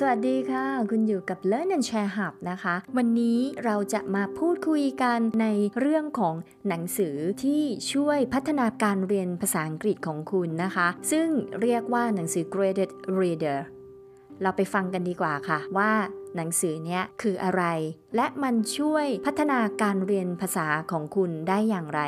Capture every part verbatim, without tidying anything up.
สวัสดีค่ะคุณอยู่กับ Learn and Share Hub นะคะวันนี้เราจะมาพูดคุยกันในเรื่องของหนังสือที่ช่วยพัฒนาการเรียนภาษาอังกฤษของคุณนะคะซึ่งเรียกว่าหนังสือ Graded Reader เราไปฟังกันดีกว่าค่ะว่าหนังสือเนี้ยคืออะไรและมันช่วยพัฒนาการเรียนภาษาของคุณได้อย่างไร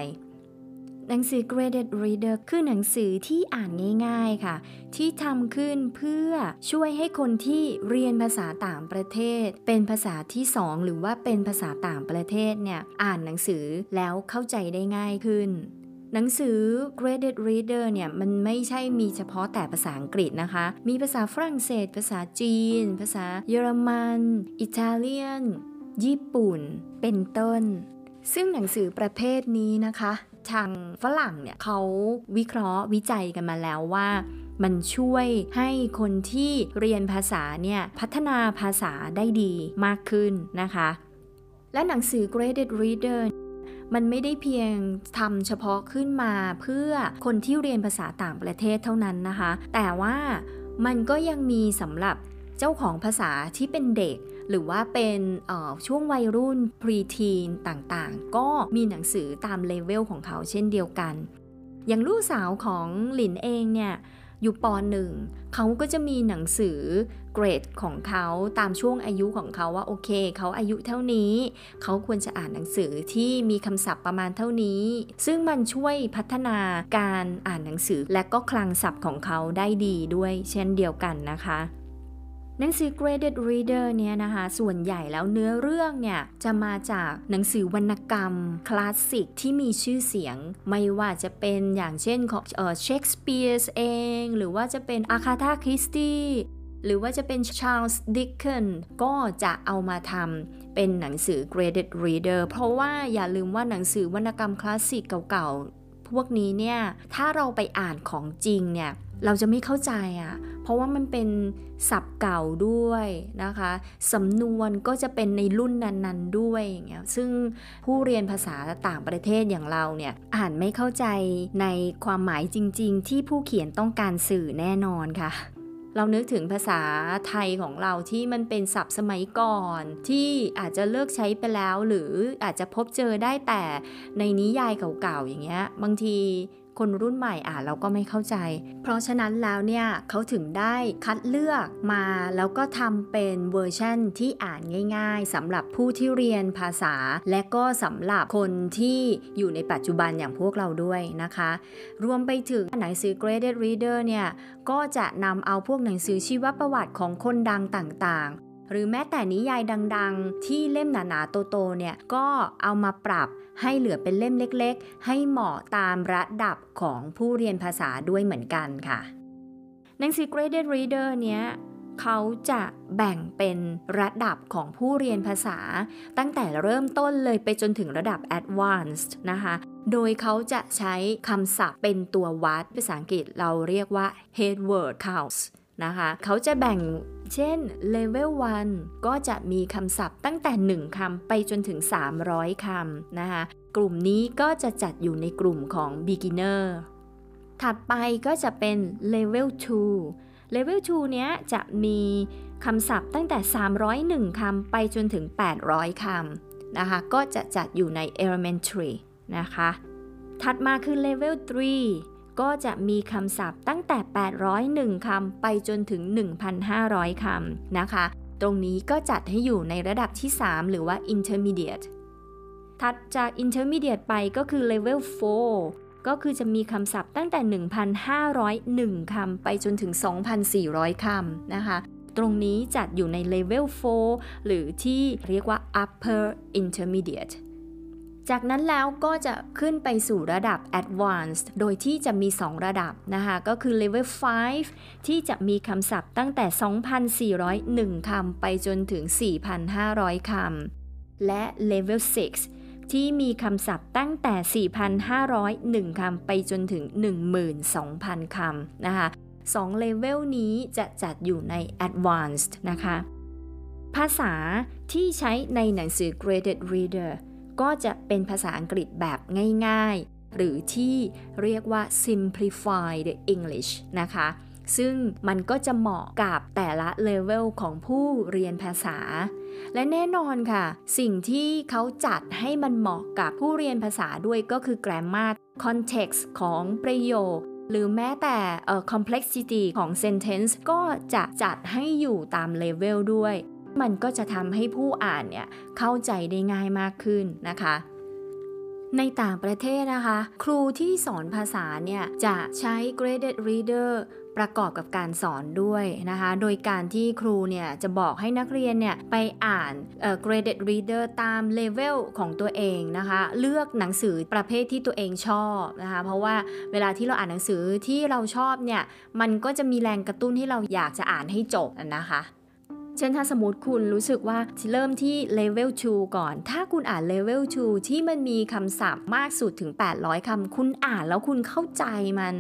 หนังสือ Graded Reader คือหนังสือที่อ่านง่ายๆค่ะที่ทำขึ้นเพื่อช่วยให้คนที่เรียนภาษาต่างประเทศเป็นภาษาที่สองหรือว่าเป็นภาษาต่างประเทศเนี่ยอ่านหนังสือแล้วเข้าใจได้ง่ายขึ้นหนังสือ Graded Reader เนี่ยมันไม่ใช่มีเฉพาะแต่ภาษาอังกฤษนะคะมีภาษาฝรั่งเศสภาษาจีนภาษาเยอรมันอิตาเลียนญี่ปุ่นเป็นต้นซึ่งหนังสือประเภทนี้นะคะทางฝรั่งเนี่ยเขาวิเคราะห์วิจัยกันมาแล้วว่ามันช่วยให้คนที่เรียนภาษาเนี่ยพัฒนาภาษาได้ดีมากขึ้นนะคะและหนังสือ Graded Reader มันไม่ได้เพียงทำเฉพาะขึ้นมาเพื่อคนที่เรียนภาษาต่างประเทศเท่านั้นนะคะแต่ว่ามันก็ยังมีสำหรับเจ้าของภาษาที่เป็นเด็กหรือว่าเป็นช่วงวัยรุ่นพรีทีนต่างๆก็มีหนังสือตามเลเวลของเขาเช่นเดียวกันอย่างลูกสาวของหลินเองเนี่ยอยู่ป.หนึ่ง เขาก็จะมีหนังสือเกรดของเขาตามช่วงอายุของเขาว่าโอเคเขาอายุเท่านี้เขาควรจะอ่านหนังสือที่มีคำศัพท์ประมาณเท่านี้ซึ่งมันช่วยพัฒนาการอ่านหนังสือและก็คลังศัพท์ของเขาได้ดีด้วยเช่นเดียวกันนะคะหนังสือ Graded Reader เนี่ยนะคะส่วนใหญ่แล้วเนื้อเรื่องเนี่ยจะมาจากหนังสือวรรณกรรมคลาสสิกที่มีชื่อเสียงไม่ว่าจะเป็นอย่างเช่นของเอ่อเชกสเปียร์เองหรือว่าจะเป็นอาฆาธาคริสตี้หรือว่าจะเป็นชาร์ลส์ดิกเคนก็จะเอามาทำเป็นหนังสือ Graded Reader เพราะว่าอย่าลืมว่าหนังสือวรรณกรรมคลาสสิกเก่าๆพวกนี้เนี่ยถ้าเราไปอ่านของจริงเนี่ยเราจะไม่เข้าใจอ่ะเพราะว่ามันเป็นศัพท์เก่าด้วยนะคะสำนวนก็จะเป็นในรุ่นนั้นๆด้วยอย่างเงี้ยซึ่งผู้เรียนภาษาต่างประเทศอย่างเราเนี่ยอ่านไม่เข้าใจในความหมายจริงๆที่ผู้เขียนต้องการสื่อแน่นอนค่ะเรานึกถึงภาษาไทยของเราที่มันเป็นศัพท์สมัยก่อนที่อาจจะเลิกใช้ไปแล้วหรืออาจจะพบเจอได้แต่ในนิยายเก่าๆอย่างเงี้ยบางทีคนรุ่นใหม่อ่านเราก็ไม่เข้าใจเพราะฉะนั้นแล้วเนี่ยเขาถึงได้คัดเลือกมาแล้วก็ทำเป็นเวอร์ชันที่อ่านง่ายๆสำหรับผู้ที่เรียนภาษาและก็สำหรับคนที่อยู่ในปัจจุบันอย่างพวกเราด้วยนะคะรวมไปถึงหนังสือ Graded Reader เนี่ยก็จะนำเอาพวกหนังสือชีวประวัติของคนดังต่างๆหรือแม้แต่นิยายดังๆที่เล่มหนาๆโตๆเนี่ยก็เอามาปรับให้เหลือเป็นเล่มเล็กๆให้เหมาะตามระดับของผู้เรียนภาษาด้วยเหมือนกันค่ะหนังสือ Graded Reader เนี้ยเขาจะแบ่งเป็นระดับของผู้เรียนภาษาตั้งแต่เริ่มต้นเลยไปจนถึงระดับ Advanced นะคะโดยเขาจะใช้คำศัพท์เป็นตัววัดภาษาอังกฤษเราเรียกว่า Headword Count นะคะเขาจะแบ่งเช่น Level หนึ่ง ก็จะมีคำศัพท์ตั้งแต่หนึ่งคำไปจนถึงสามร้อยคำนะคะกลุ่มนี้ก็จะจัดอยู่ในกลุ่มของ Beginner ถัดไปก็จะเป็น Level สอง Level สองเนี้ยจะมีคำศัพท์ตั้งแต่สามร้อยเอ็ดคำไปจนถึงแปดร้อยคำนะคะก็จะจัดอยู่ใน Elementary นะคะถัดมาคือ Level สามก็จะมีคำศัพท์ตั้งแต่แปดร้อยเอ็ดคำไปจนถึง หนึ่งพันห้าร้อย คำนะคะตรงนี้ก็จัดให้อยู่ในระดับที่สามหรือว่า Intermediate ถัดจาก Intermediate ไปก็คือ Level สี่ก็คือจะมีคำศัพท์ตั้งแต่ หนึ่งพันห้าร้อยเอ็ด คำไปจนถึง สองพันสี่ร้อย คำนะคะตรงนี้จัดอยู่ใน Level สี่หรือที่เรียกว่า Upper Intermediateจากนั้นแล้วก็จะขึ้นไปสู่ระดับ Advanced โดยที่จะมีสองระดับนะคะก็คือ Level ห้าที่จะมีคำศัพท์ตั้งแต่ สองพันสี่ร้อยเอ็ด คำไปจนถึง สี่พันห้าร้อย คำและ Level หกที่มีคำศัพท์ตั้งแต่ สี่พันห้าร้อยเอ็ด คำไปจนถึง หนึ่งหมื่นสองพัน คำนะคะสอง Level นี้จะจัดอยู่ใน Advanced นะคะภาษาที่ใช้ในหนังสือ Graded Readerก็จะเป็นภาษาอังกฤษแบบง่ายๆหรือที่เรียกว่า simplify the English นะคะ ซึ่งมันก็จะเหมาะกับแต่ละเลเวลของผู้เรียนภาษาและแน่นอนค่ะสิ่งที่เขาจัดให้มันเหมาะกับผู้เรียนภาษาด้วยก็คือ grammar context ของประโยคหรือแม้แต่ complexity ของ sentence ก็จะจัดให้อยู่ตามเลเวลด้วยมันก็จะทำให้ผู้อ่านเนี่ยเข้าใจได้ง่ายมากขึ้นนะคะในต่างประเทศนะคะครูที่สอนภาษาเนี่ยจะใช้ Graded Reader ประกอบกับการสอนด้วยนะคะโดยการที่ครูเนี่ยจะบอกให้นักเรียนเนี่ยไปอ่าน Graded Reader ตามเลเวลของตัวเองนะคะเลือกหนังสือประเภทที่ตัวเองชอบนะคะเพราะว่าเวลาที่เราอ่านหนังสือที่เราชอบเนี่ยมันก็จะมีแรงกระตุ้นให้เราอยากจะอ่านให้จบนะคะเช่นถ้าสมมติคุณรู้สึกว่าเริ่มที่เลเวลสองก่อนถ้าคุณอ่านเลเวลสองที่มันมีคำศัพท์มากสุดถึงแปดร้อยคำคุณอ่านแล้วคุณเข้าใจมัน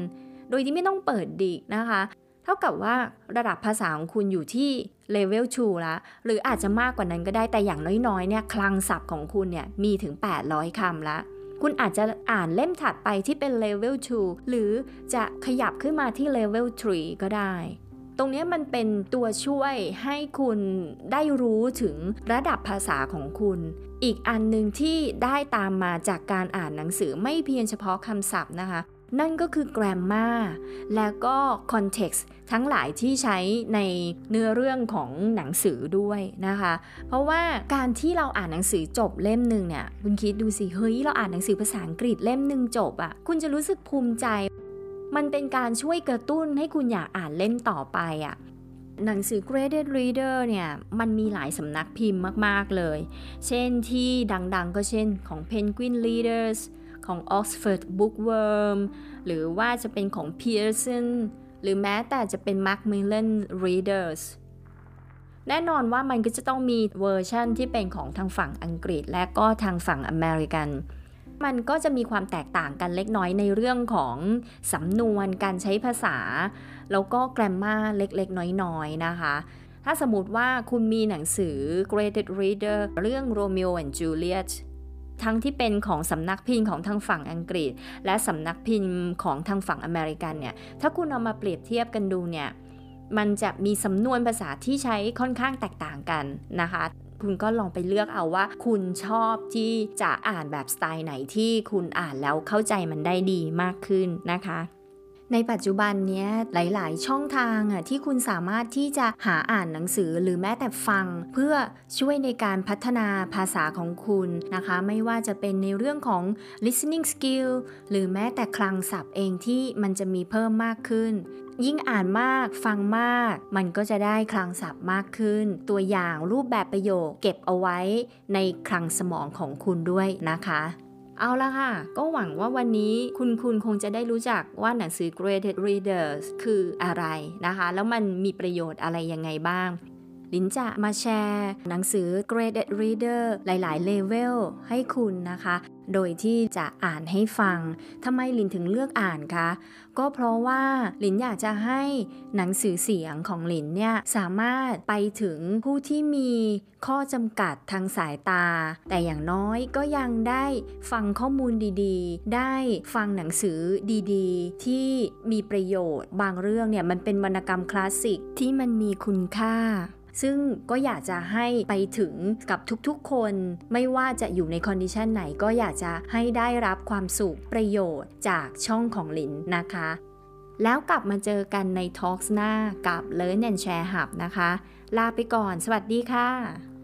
โดยที่ไม่ต้องเปิดดิกนะคะเท่ากับว่าระดับภาษาของคุณอยู่ที่เลเวลสองละหรืออาจจะมากกว่านั้นก็ได้แต่อย่างน้อยๆเนี่ยคลังศัพท์ของคุณเนี่ยมีถึงแปดร้อยคำละคุณอาจจะอ่านเล่มถัดไปที่เป็นเลเวลสองหรือจะขยับขึ้นมาที่เลเวลสามก็ได้ตรงนี้มันเป็นตัวช่วยให้คุณได้รู้ถึงระดับภาษาของคุณอีกอันนึงที่ได้ตามมาจากการอ่านหนังสือไม่เพียงเฉพาะคำศัพท์นะคะนั่นก็คือ grammar และก็ context ทั้งหลายที่ใช้ในเนื้อเรื่องของหนังสือด้วยนะคะเพราะว่าการที่เราอ่านหนังสือจบเล่มนึงเนี่ยคุณคิดดูสิเฮ้ยเราอ่านหนังสือภาษาอังกฤษเล่มนึงจบอ่ะคุณจะรู้สึกภูมิใจมันเป็นการช่วยกระตุ้นให้คุณอยากอ่านเล่มต่อไปอ่ะหนังสือ Graded Reader เนี่ยมันมีหลายสำนักพิมพ์มากๆเลยเช่นที่ดังๆก็เช่นของ Penguin Readers ของ Oxford Bookworm หรือว่าจะเป็นของ Pearson หรือแม้แต่จะเป็น Macmillan Readers แน่นอนว่ามันก็จะต้องมีเวอร์ชันที่เป็นของทางฝั่งอังกฤษและก็ทางฝั่งอเมริกันมันก็จะมีความแตกต่างกันเล็กน้อยในเรื่องของสำนวนการใช้ภาษาแล้วก็แกรมม่าเล็กๆน้อยๆนะคะถ้าสมมติว่าคุณมีหนังสือ Graded Reader เรื่อง Romeo and Juliet ทั้งที่เป็นของสำนักพิมพ์ของทางฝั่งอังกฤษและสำนักพิมพ์ของทางฝั่งอเมริกันเนี่ยถ้าคุณเอามาเปรียบเทียบกันดูเนี่ยมันจะมีสำนวนภาษาที่ใช้ค่อนข้างแตกต่างกันนะคะคุณก็ลองไปเลือกเอาว่าคุณชอบที่จะอ่านแบบสไตล์ไหนที่คุณอ่านแล้วเข้าใจมันได้ดีมากขึ้นนะคะในปัจจุบันเนี้ยหลายๆช่องทางอ่ะที่คุณสามารถที่จะหาอ่านหนังสือหรือแม้แต่ฟังเพื่อช่วยในการพัฒนาภาษาของคุณนะคะไม่ว่าจะเป็นในเรื่องของ listening skill หรือแม้แต่คลังศัพท์เองที่มันจะมีเพิ่มมากขึ้นยิ่งอ่านมากฟังมากมันก็จะได้คลังศัพท์มากขึ้นตัวอย่างรูปแบบประโยคเก็บเอาไว้ในคลังสมองของคุณด้วยนะคะเอาละค่ะก็หวังว่าวันนี้คุณคุณคงจะได้รู้จักว่าหนังสือ Graded Readers คืออะไรนะคะแล้วมันมีประโยชน์อะไรยังไงบ้างลินจะมาแชร์หนังสือ Graded Reader หลายๆเลเวลให้คุณนะคะโดยที่จะอ่านให้ฟังทำไมลินถึงเลือกอ่านคะก็เพราะว่าลินอยากจะให้หนังสือเสียงของลินเนี่ยสามารถไปถึงผู้ที่มีข้อจำกัดทางสายตาแต่อย่างน้อยก็ยังได้ฟังข้อมูลดีๆได้ฟังหนังสือดีๆที่มีประโยชน์บางเรื่องเนี่ยมันเป็นวรรณกรรมคลาสสิกที่มันมีคุณค่าซึ่งก็อยากจะให้ไปถึงกับทุกๆคนไม่ว่าจะอยู่ในคอนดิชันไหนก็อยากจะให้ได้รับความสุขประโยชน์จากช่องของลินนะคะแล้วกลับมาเจอกันในทอล์กหน้ากับ Learn and Share Hub นะคะลาไปก่อนสวัสดีค่ะ